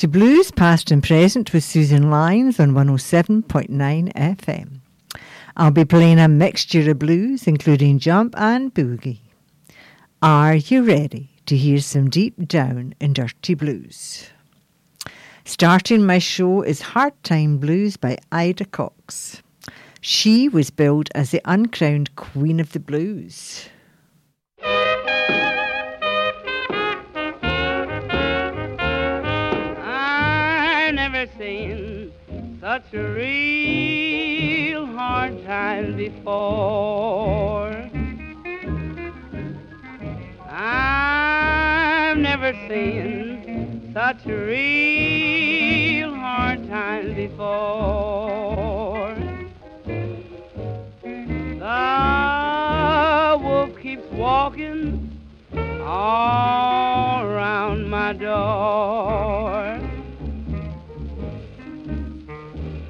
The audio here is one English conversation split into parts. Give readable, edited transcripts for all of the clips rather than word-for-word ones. to Blues Past and Present with Susan Lyons on 107.9 FM. I'll be playing a mixture of blues, including jump and boogie. Are you ready to hear some deep down and dirty blues? Starting my show is Hard Time Blues by Ida Cox. She was billed as the uncrowned Queen of the Blues. Seen such a real hard time before. I've never seen such a real hard time before. The wolf keeps walking all around my door.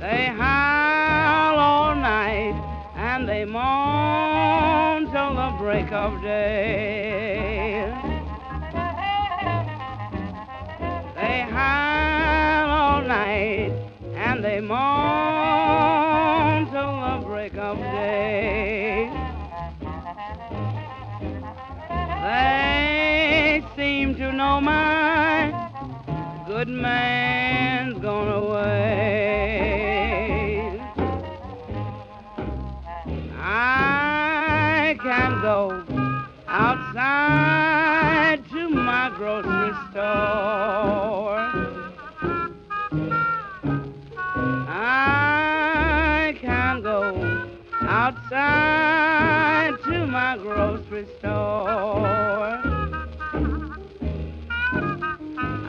They howl all night and they moan till the break of day. They howl all night and they moan till the break of day. They seem to know my good man's gone away. I can go outside to my grocery store. I can go outside to my grocery store.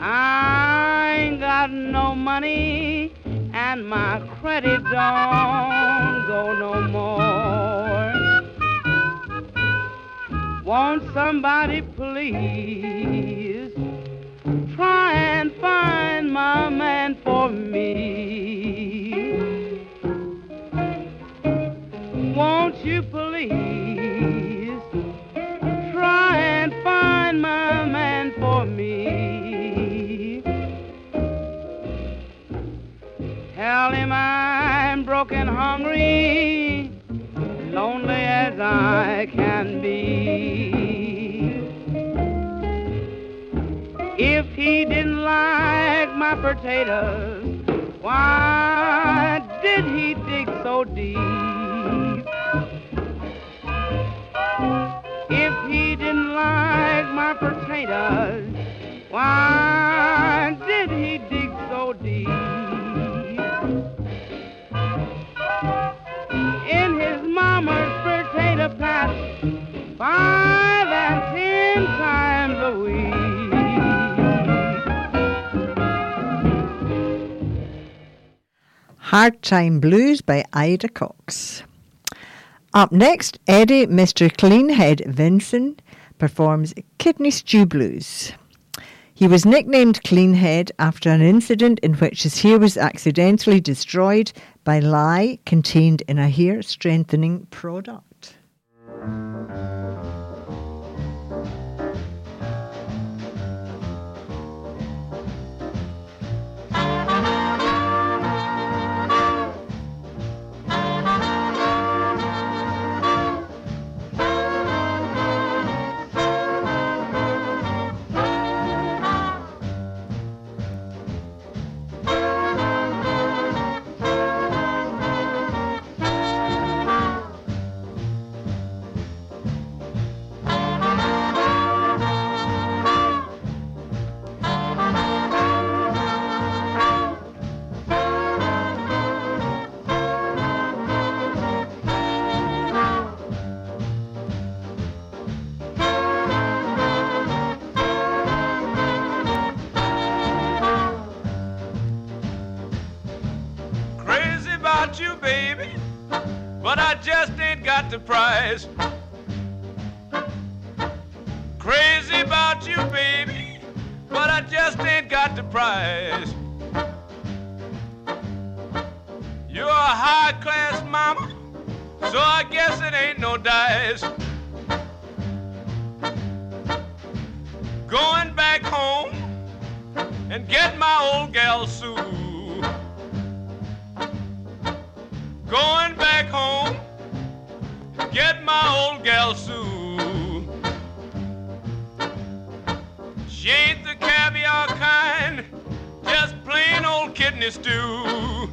I ain't got no money and my credit don't go no more. Won't somebody please try and find my man for me? Won't you please try and find my man for me? Tell him I'm broke and hungry, lonely as I can be. If he didn't like my potatoes, why did he dig so deep? If he didn't like my potatoes, why did he dig so deep? In his mama's potato patch 5 and 10 times a week. Hard Time Blues by Ida Cox. Up next, Eddie Mr. Cleanhead Vinson performs Kidney Stew Blues. He was nicknamed Cleanhead after an incident in which his hair was accidentally destroyed by lye contained in a hair strengthening product. The prize. Crazy about you, baby, but I just ain't got the prize. You're a high-class mama, so I guess it ain't no dice. Going back home and get my old gal Sue. Going back home and get my old gal Sue. She ain't the caviar kind, just plain old kidney stew.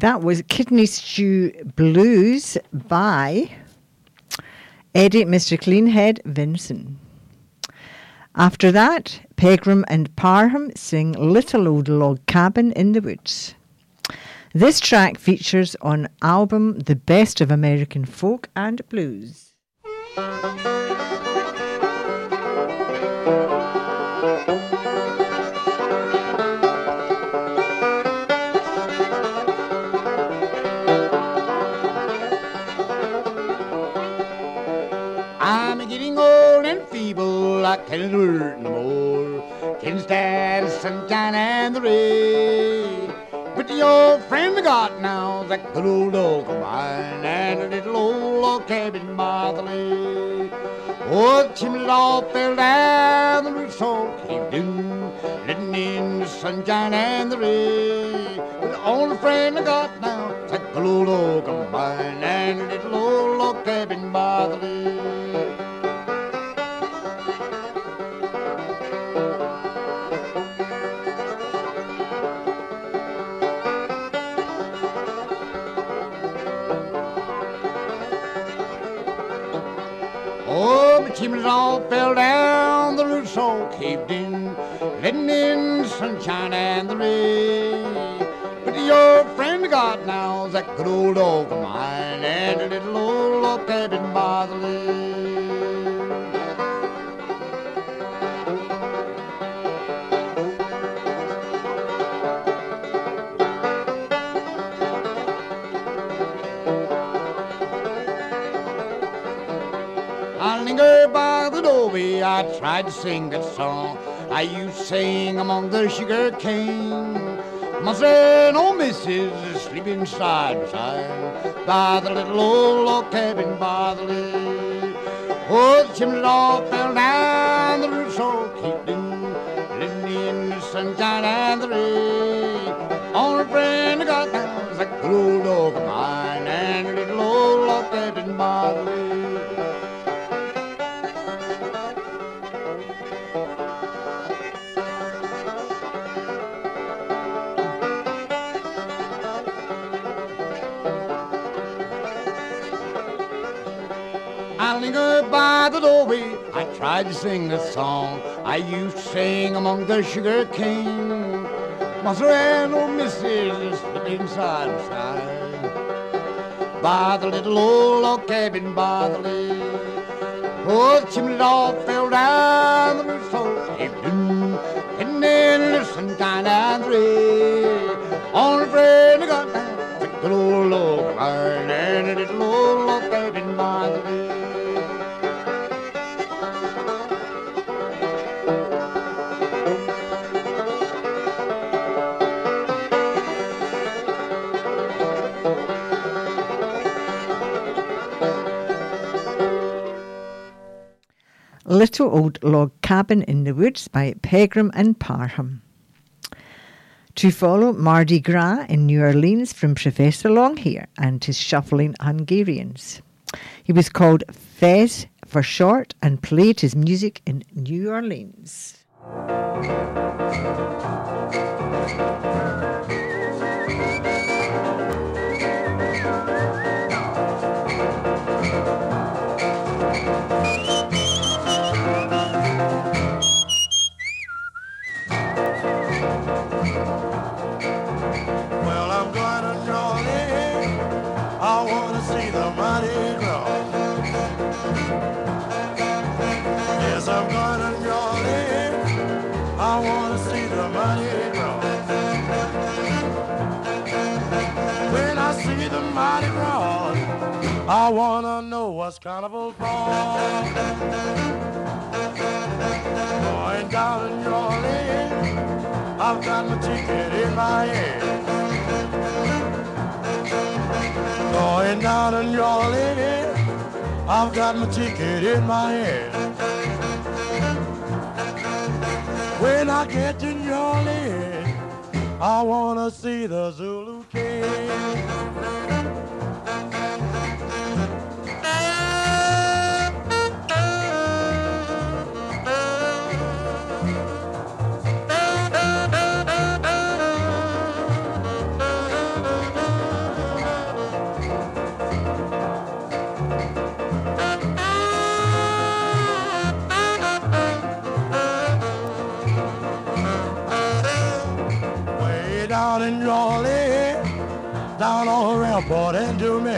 That was Kidney Stew Blues by Eddie, Mr. Cleanhead, Vinson. After that, Pegram and Parham sing Little Old Log Cabin in the Woods. This track features on album The Best of American Folk and Blues. I can't hurt no more. Can't stand the sunshine and the rain. But the old friend I got now's that good old dog of mine, and a little old log cabin by the lake. Oh, the chimney all fell down, the roots all caved in, letting in the sunshine and the rain. But the only friend I got now's that good old dog of mine, and a little old log cabin by the lake. Chimneys all fell down, the roofs all caved in, letting in the sunshine and the rain. But the old friend I got now's that good old dog of mine, and a little old log cabin by the lake. I tried to sing that song I used to sing among the sugar cane. Must and old missus is sleeping side by side by the little old log cabin by the lake. Oh, the chimneys all fell down, the roofs all caved in, living in the sunshine and the rain. Only friend I got now is that good old dog of mine, and the little old log cabin by the lake. By the doorway, I tried to sing the song I used to sing among the sugar cane. Master and old missus sleeping side by side by the little old log cabin by the lake. Oh, the chimneys all fell down, the roofs all caved in, and then the sunshine and the rain. Only friend I got now, the good old log cabin, and the little old log cabin by the lake. Little Old Log Cabin in the Woods by Pegram and Parham. To follow Mardi Gras in New Orleans from Professor Longhair and his shuffling Hungarians. He was called Fez for short and played his music in New Orleans. I wanna know what's carnival for. Going down in your lane, I've got my ticket in my hand. Going down in your lane, I've got my ticket in my hand. When I get in your lane, I wanna see the Zulu King. In Raleigh, down on the rampart and do me.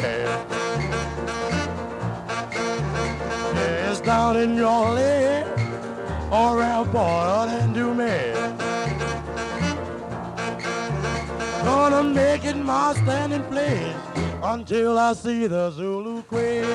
Yes, down in Raleigh, on rampart and do me. Gonna make it my standing place until I see the Zulu Queen.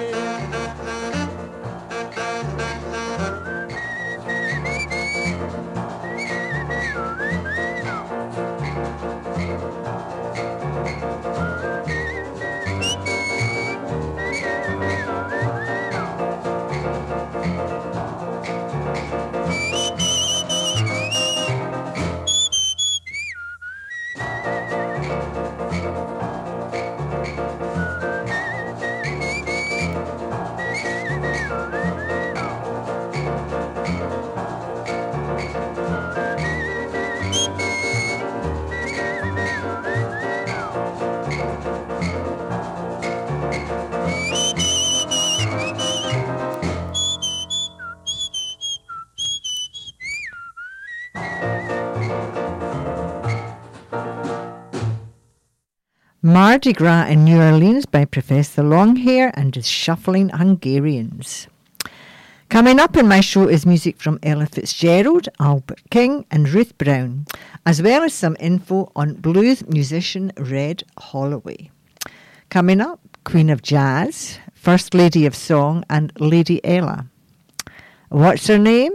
Mardi Gras in New Orleans by Professor Longhair and his shuffling Hungarians. Coming up in my show is music from Ella Fitzgerald, Albert King and Ruth Brown, as well as some info on blues musician Red Holloway. Coming up, Queen of Jazz, First Lady of Song and Lady Ella. What's her name?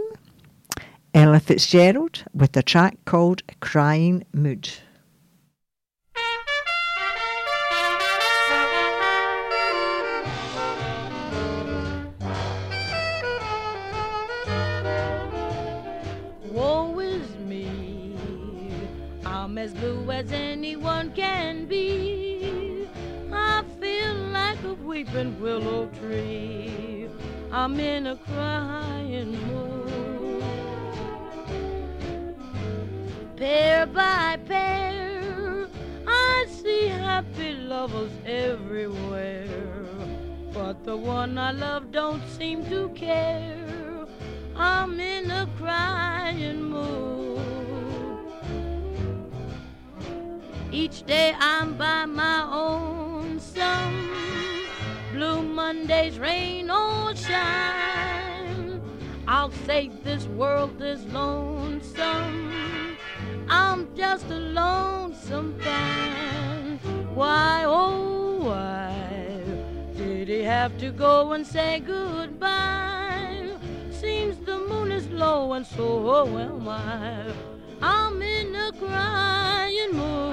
Ella Fitzgerald with a track called Crying Mood. I'm as blue as anyone can be. I feel like a weeping willow tree. I'm in a crying mood. Pair by pair, I see happy lovers everywhere. But the one I love don't seem to care. I'm in a crying mood. Each day I'm by my own sun. Blue Mondays, rain or shine, I'll say this world is lonesome. I'm just a lonesome thing. Why, oh why, did he have to go and say goodbye? Seems the moon is low and so am I. I'm in a crying mood.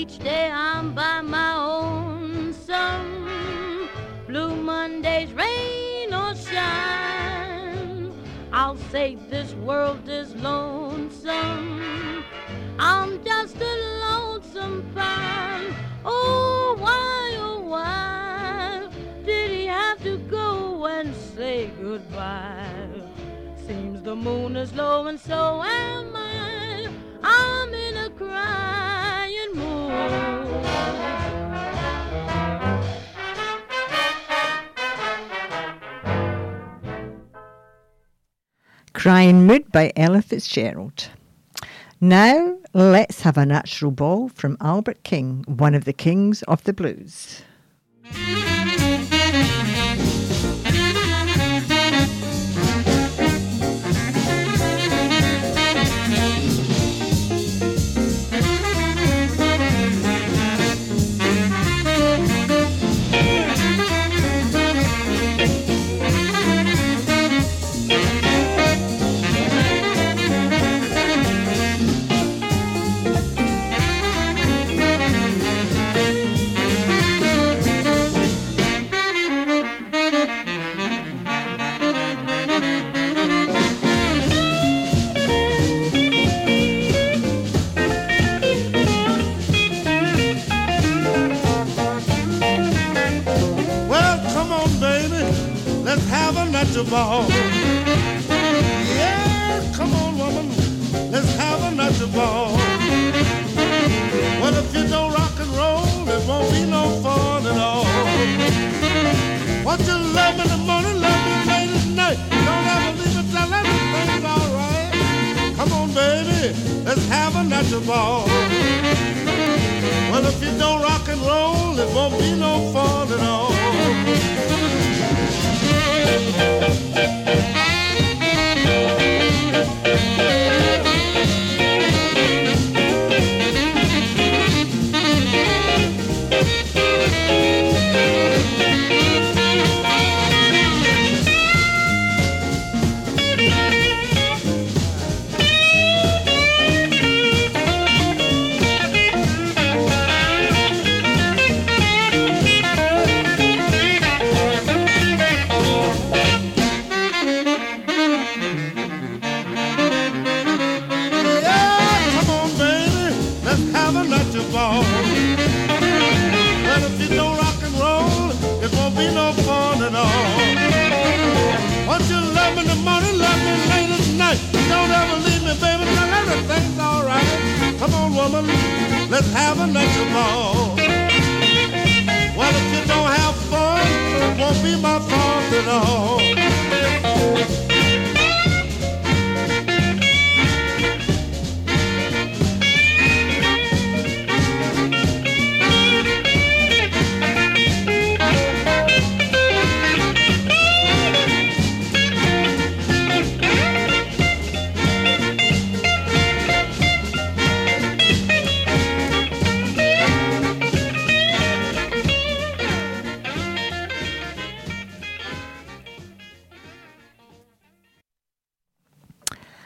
Each day I'm by my own sun. Blue Mondays, rain or shine, I'll say this world is lonesome. I'm just a lonesome pine. Oh why did he have to go and say goodbye? Seems the moon is low and so am I. I'm in a crying mood. Crying Mood by Ella Fitzgerald. Now let's have a natural ball from Albert King, one of the kings of the blues. Ball. Yeah, come on, woman, let's have another ball. Well, if you don't rock and roll, it won't be no fun at all. What you love in the morning, love you late at night. Don't ever leave it till everything's all right. Come on, baby, let's have another ball. Well, if you don't rock and roll, it won't be no fun at all. Let's have another ball. Well, if you don't have fun, it won't be my fault at all.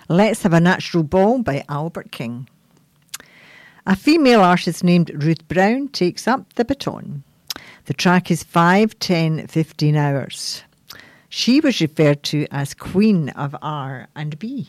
Let's Have a Natural Ball by Albert King. A female artist named Ruth Brown takes up the baton. The track is 5, 10, 15 hours. She was referred to as Queen of R&B.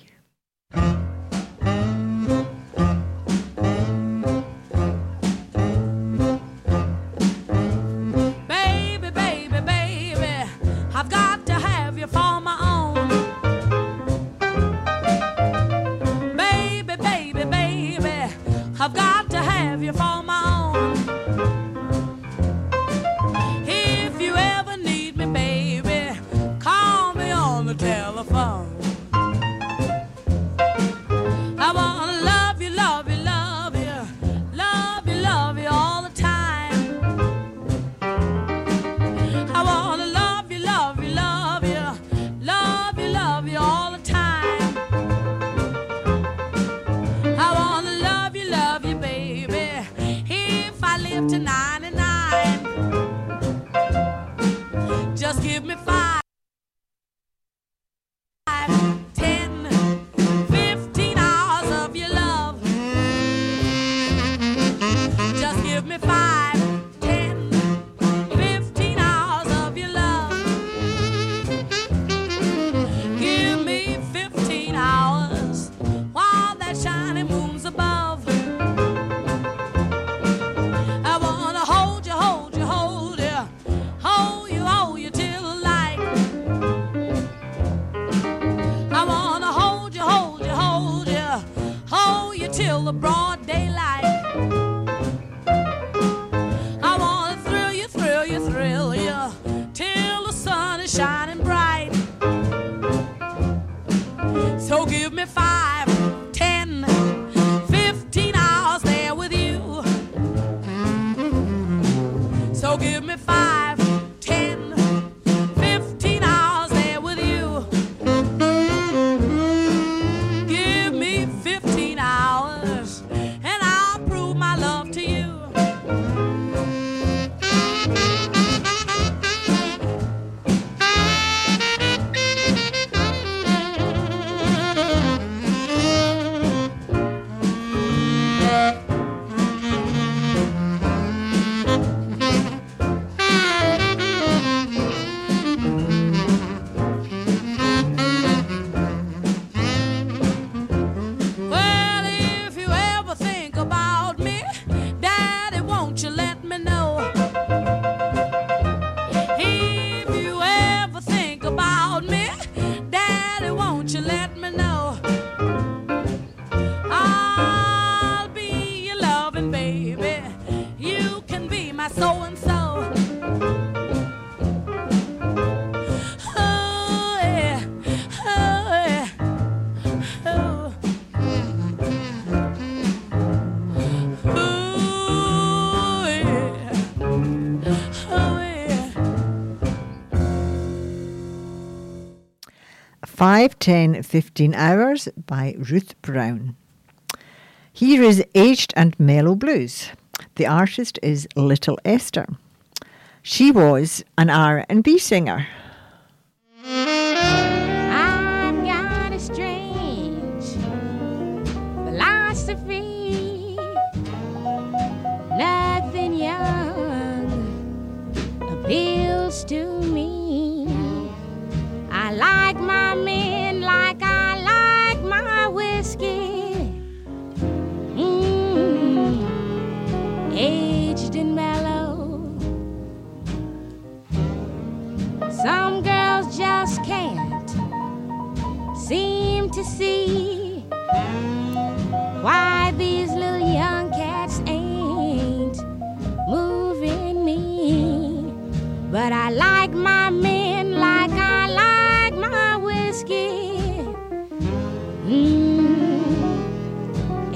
give me 5, 10, 15 hours of your love. Give me 15 hours while that shining moon's above. I wanna hold you, hold you, hold you, hold you, hold you till the light. I wanna hold you, hold you, hold you, hold you till the broad daylight. Shining bright. So give me 5, 10, 15 hours there with you. So give me 5, 10, 15 hours there with you. Give me 15 hours and I'll prove my love to you. Five, 10, 15 Hours by Ruth Brown. Here is Aged and Mellow Blues. The artist is Little Esther. She was an R&B singer. I've got a strange philosophy. Nothing young appeals to me. I like my men like I like my whiskey. Aged and mellow. Some girls just can't seem to see why these little young cats ain't moving me. But I like my men like I like my whiskey.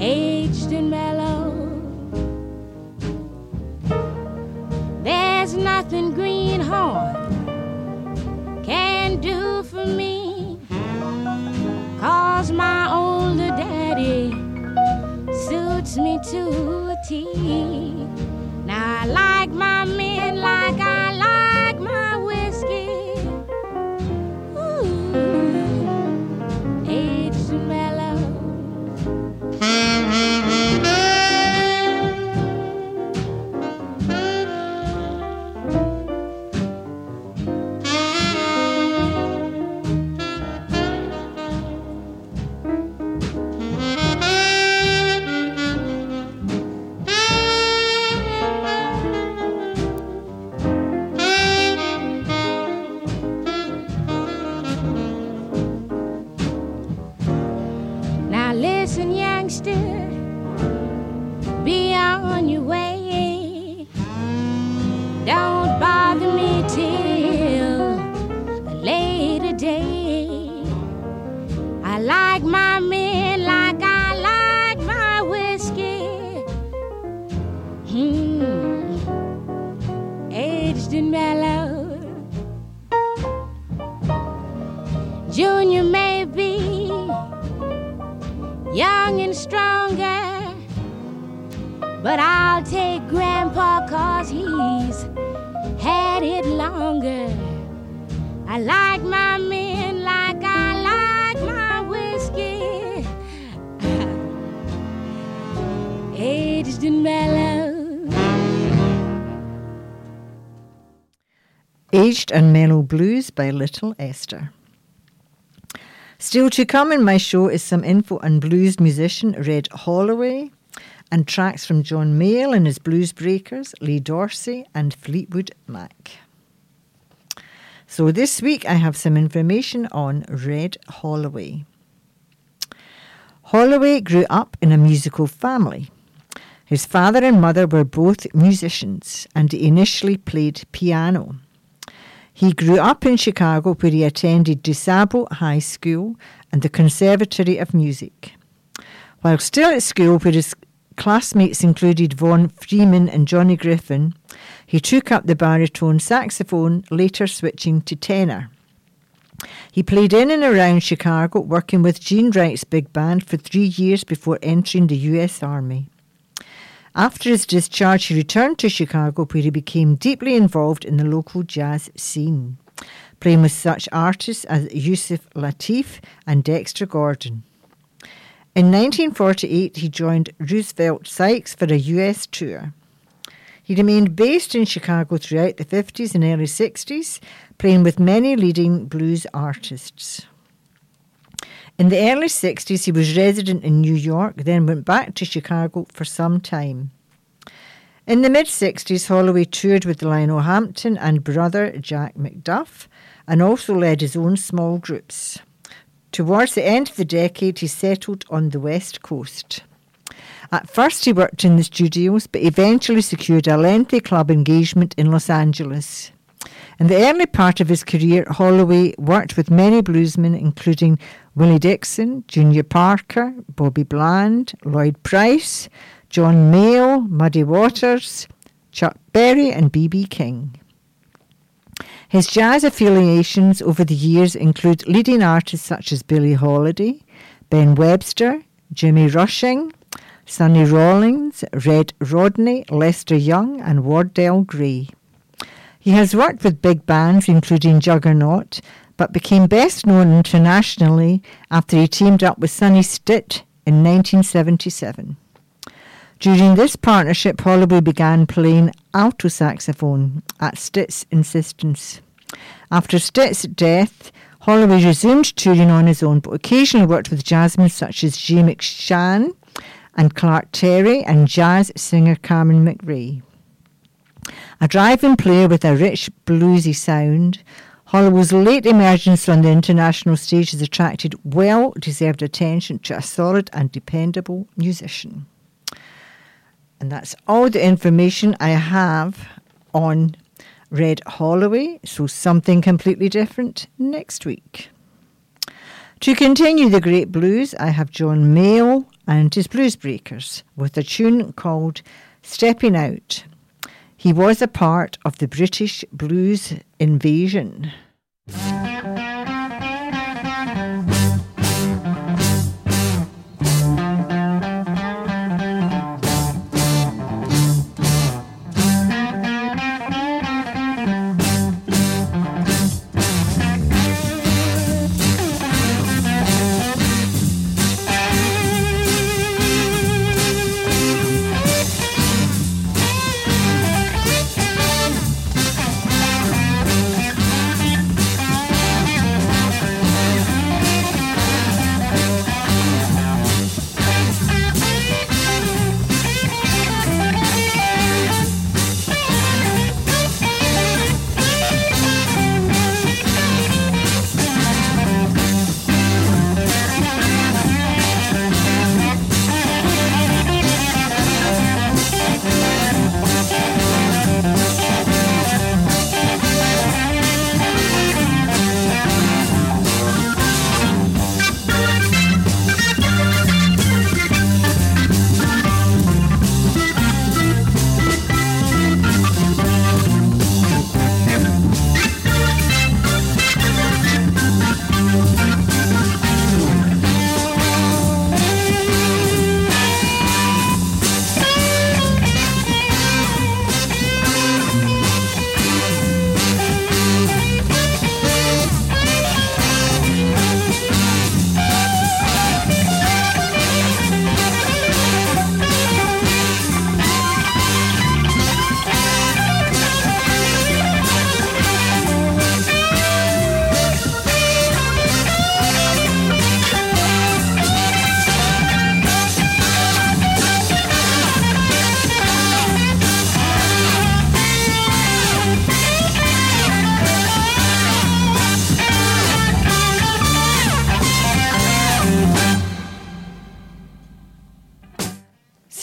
Aged and mellow. There's nothing greenhorn can do for me, 'cause my older daddy suits me to a T. Now I like my men like I like my whiskey. Aged and mellow. Aged and Mellow Blues by Little Esther. Still to come in my show is some info on blues musician Red Holloway and tracks from John Mayall and his Blues Breakers, Lee Dorsey and Fleetwood Mac. So this week I have some information on Red Holloway. Holloway grew up in a musical family. His father and mother were both musicians and he initially played piano. He grew up in Chicago where he attended DuSable High School and the Conservatory of Music. While still at school, where his classmates included Von Freeman and Johnny Griffin, he took up the baritone saxophone, later switching to tenor. He played in and around Chicago, working with Gene Wright's big band for 3 years before entering the U.S. Army. After his discharge, he returned to Chicago, where he became deeply involved in the local jazz scene, playing with such artists as Yusuf Lateef and Dexter Gordon. In 1948, he joined Roosevelt Sykes for a U.S. tour. He remained based in Chicago throughout the 50s and early 60s, playing with many leading blues artists. In the early 60s, he was resident in New York, then went back to Chicago for some time. In the mid-60s, Holloway toured with Lionel Hampton and brother Jack McDuff and also led his own small groups. Towards the end of the decade, he settled on the West Coast. At first, he worked in the studios, but eventually secured a lengthy club engagement in Los Angeles. In the early part of his career, Holloway worked with many bluesmen, including Willie Dixon, Junior Parker, Bobby Bland, Lloyd Price, John Mayall, Muddy Waters, Chuck Berry and B.B. King. His jazz affiliations over the years include leading artists such as Billie Holiday, Ben Webster, Jimmy Rushing, Sonny Rollins, Red Rodney, Lester Young and Wardell Gray. He has worked with big bands including Juggernaut, but became best known internationally after he teamed up with Sonny Stitt in 1977. During this partnership, Holloway began playing alto saxophone at Stitt's insistence. After Stitt's death, Holloway resumed touring on his own, but occasionally worked with jazzmen such as Jay McShann and Clark Terry and jazz singer Carmen McRae. A driving player with a rich bluesy sound, Holloway's late emergence on the international stage has attracted well-deserved attention to a solid and dependable musician. And that's all the information I have on Red Holloway, so something completely different next week. To continue the great blues, I have John Mayall and his Blues Breakers with a tune called Stepping Out. He was a part of the British blues invasion.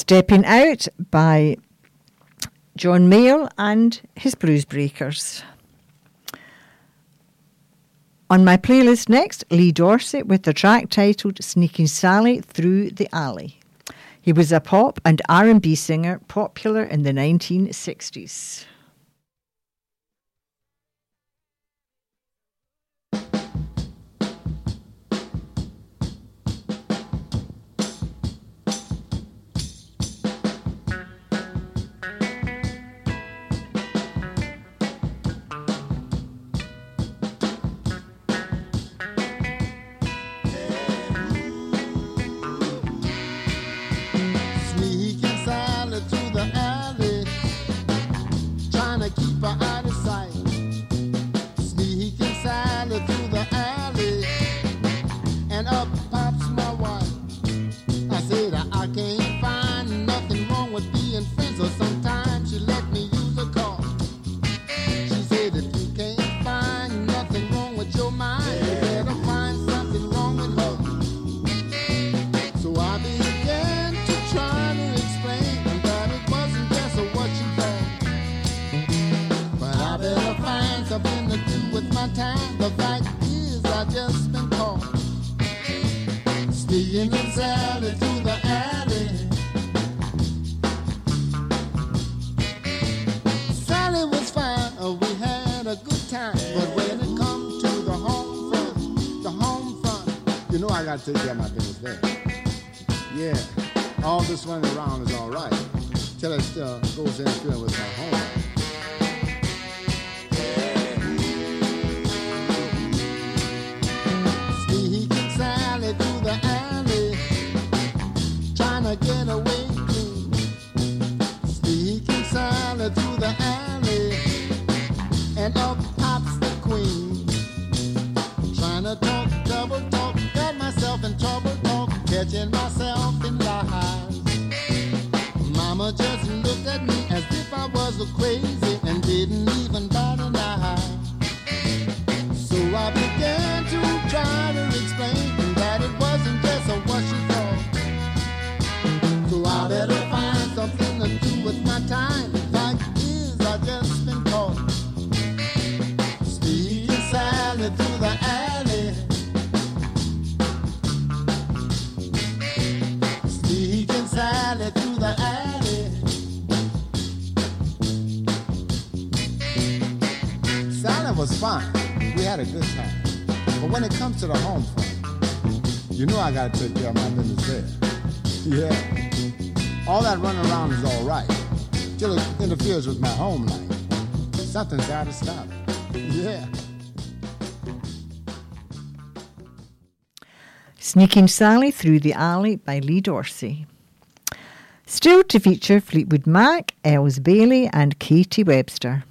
Stepping Out by John Mayall and his Blues Breakers. On my playlist next, Lee Dorsey with the track titled Sneaking Sally Through the Alley. He was a pop and R&B singer popular in the 1960s. Take care of my things there. Yeah, all this running around is all right till it goes in and with my home. Sneaking Sally through the alley, trying to get away clean. Sneaking Sally through the alley, and up pops the queen, trying to talk double talk. In trouble talk, catching myself in lies. Mama just looked at me as if I was crazy and didn't even bat an eye. So I began to try to explain that it wasn't just what she thought. So I better find something to do with my time. The fact is, I just been caught sneaking Sally through the alley. Sally through the alley. Sally was fine. We had a good time. But when it comes to the home front, you know I gotta take care of my business there. Yeah. All that running around is all right. Till it interferes with my home life. Something's gotta stop it. Yeah. Sneaking Sally Through the Alley by Lee Dorsey. Still to feature Fleetwood Mac, Els Bailey and Katie Webster.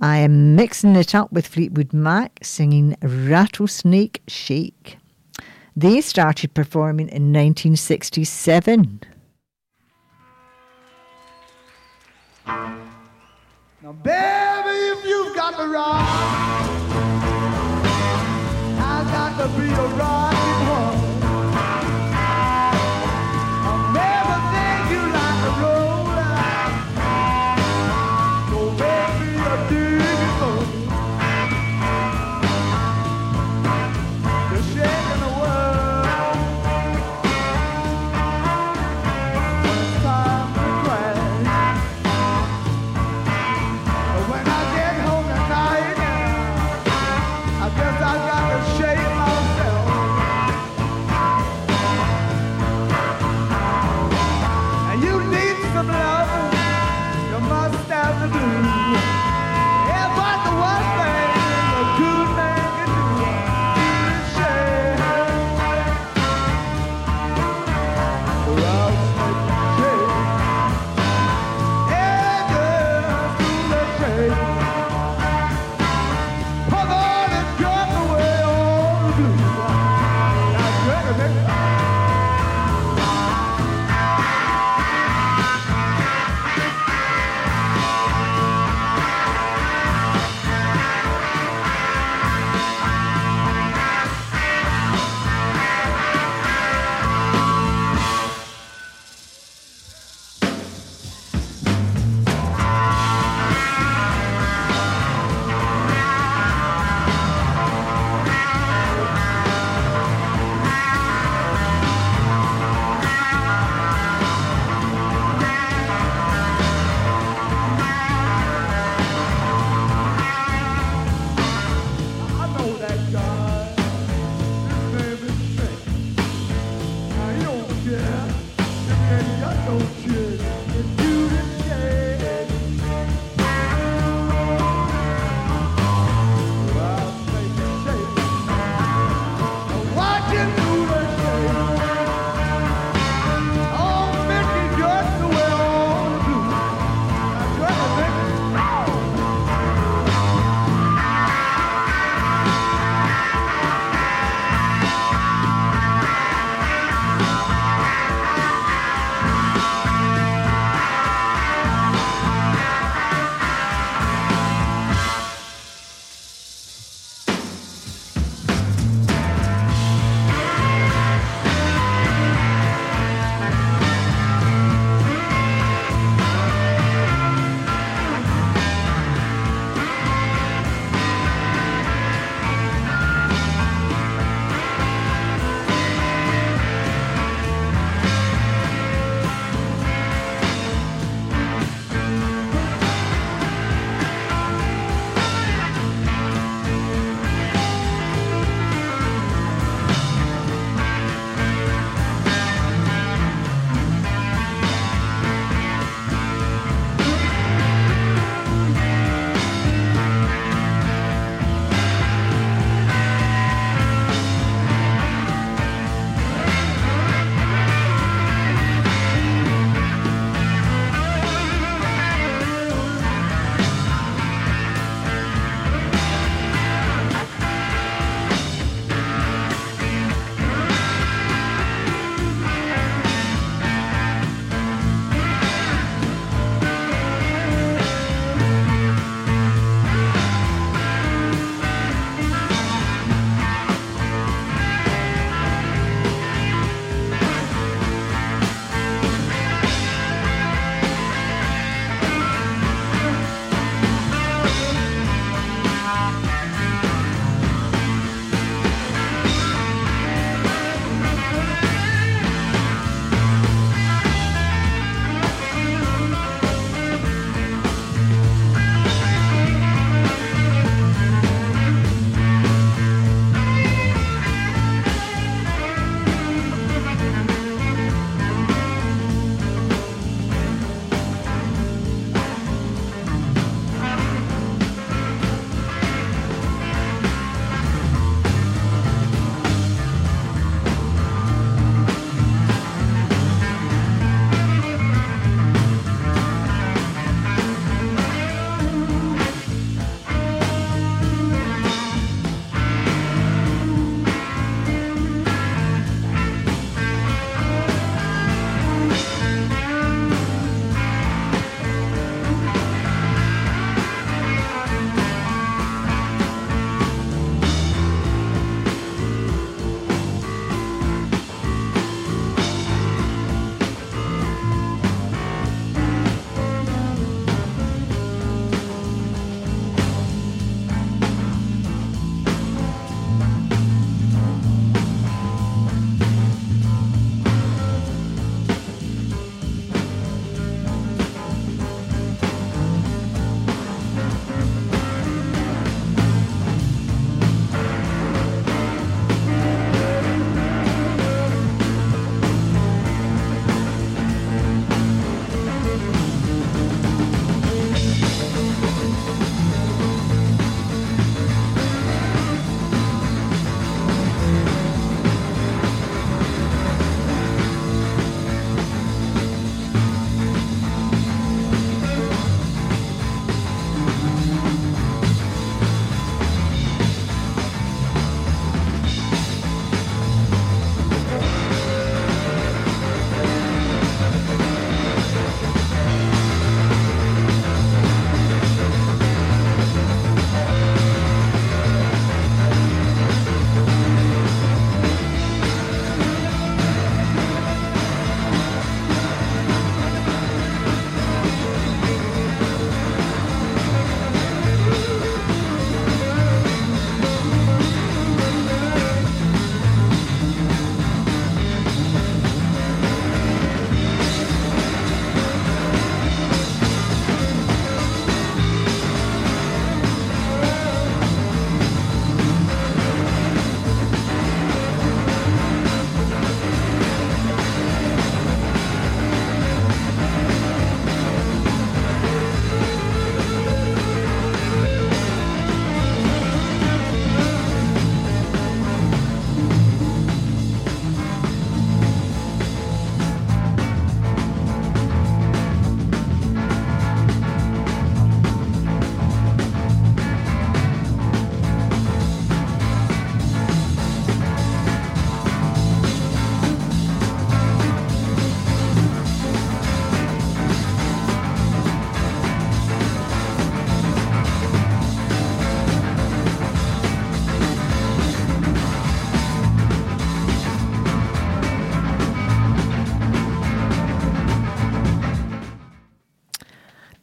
I am mixing it up with Fleetwood Mac singing Rattlesnake Shake. They started performing in 1967. Now baby, if you've got the right, I've got to be the right one. I guess I gotta shake myself.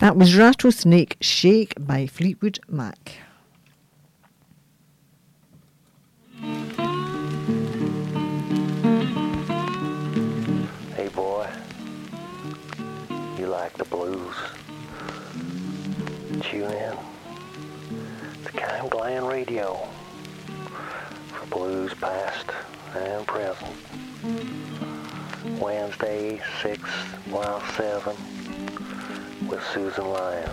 That was Rattlesnake Shake by Fleetwood Mac. Hey boy, you like the blues? Tune in to Camglen Radio for blues past and present. Wednesday 6 while 7 with Susan Lyons.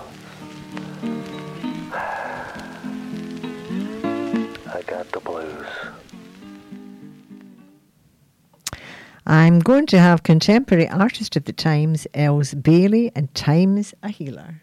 I got the blues. I'm going to have contemporary artist of the times, Els Bailey, and Time's a Healer.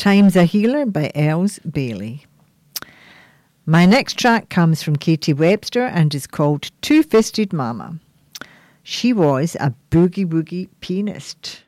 Time's a Healer by Els Bailey. My next track comes from Katie Webster and is called Two-Fisted Mama. She was a boogie-woogie pianist.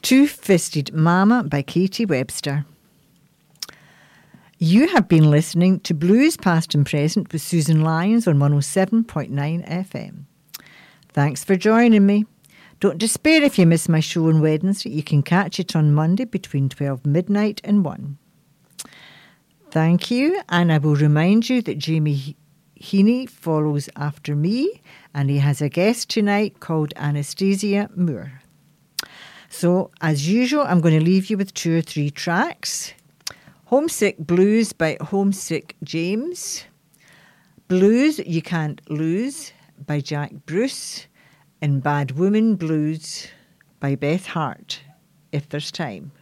Two-Fisted Mama by Katie Webster. You have been listening to Blues Past and Present with Susan Lyons on 107.9 FM. Thanks for joining me. Don't despair if you miss my show on Wednesday. You can catch it on Monday between 12 midnight and 1. Thank you, and I will remind you that Jamie Heaney follows after me, and he has a guest tonight called Anastasia Moore. So, as usual, I'm going to leave you with two or three tracks. Homesick Blues by Homesick James. Blues You Can't Lose by Jack Bruce. And Bad Woman Blues by Beth Hart, if there's time.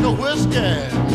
like a whiskey.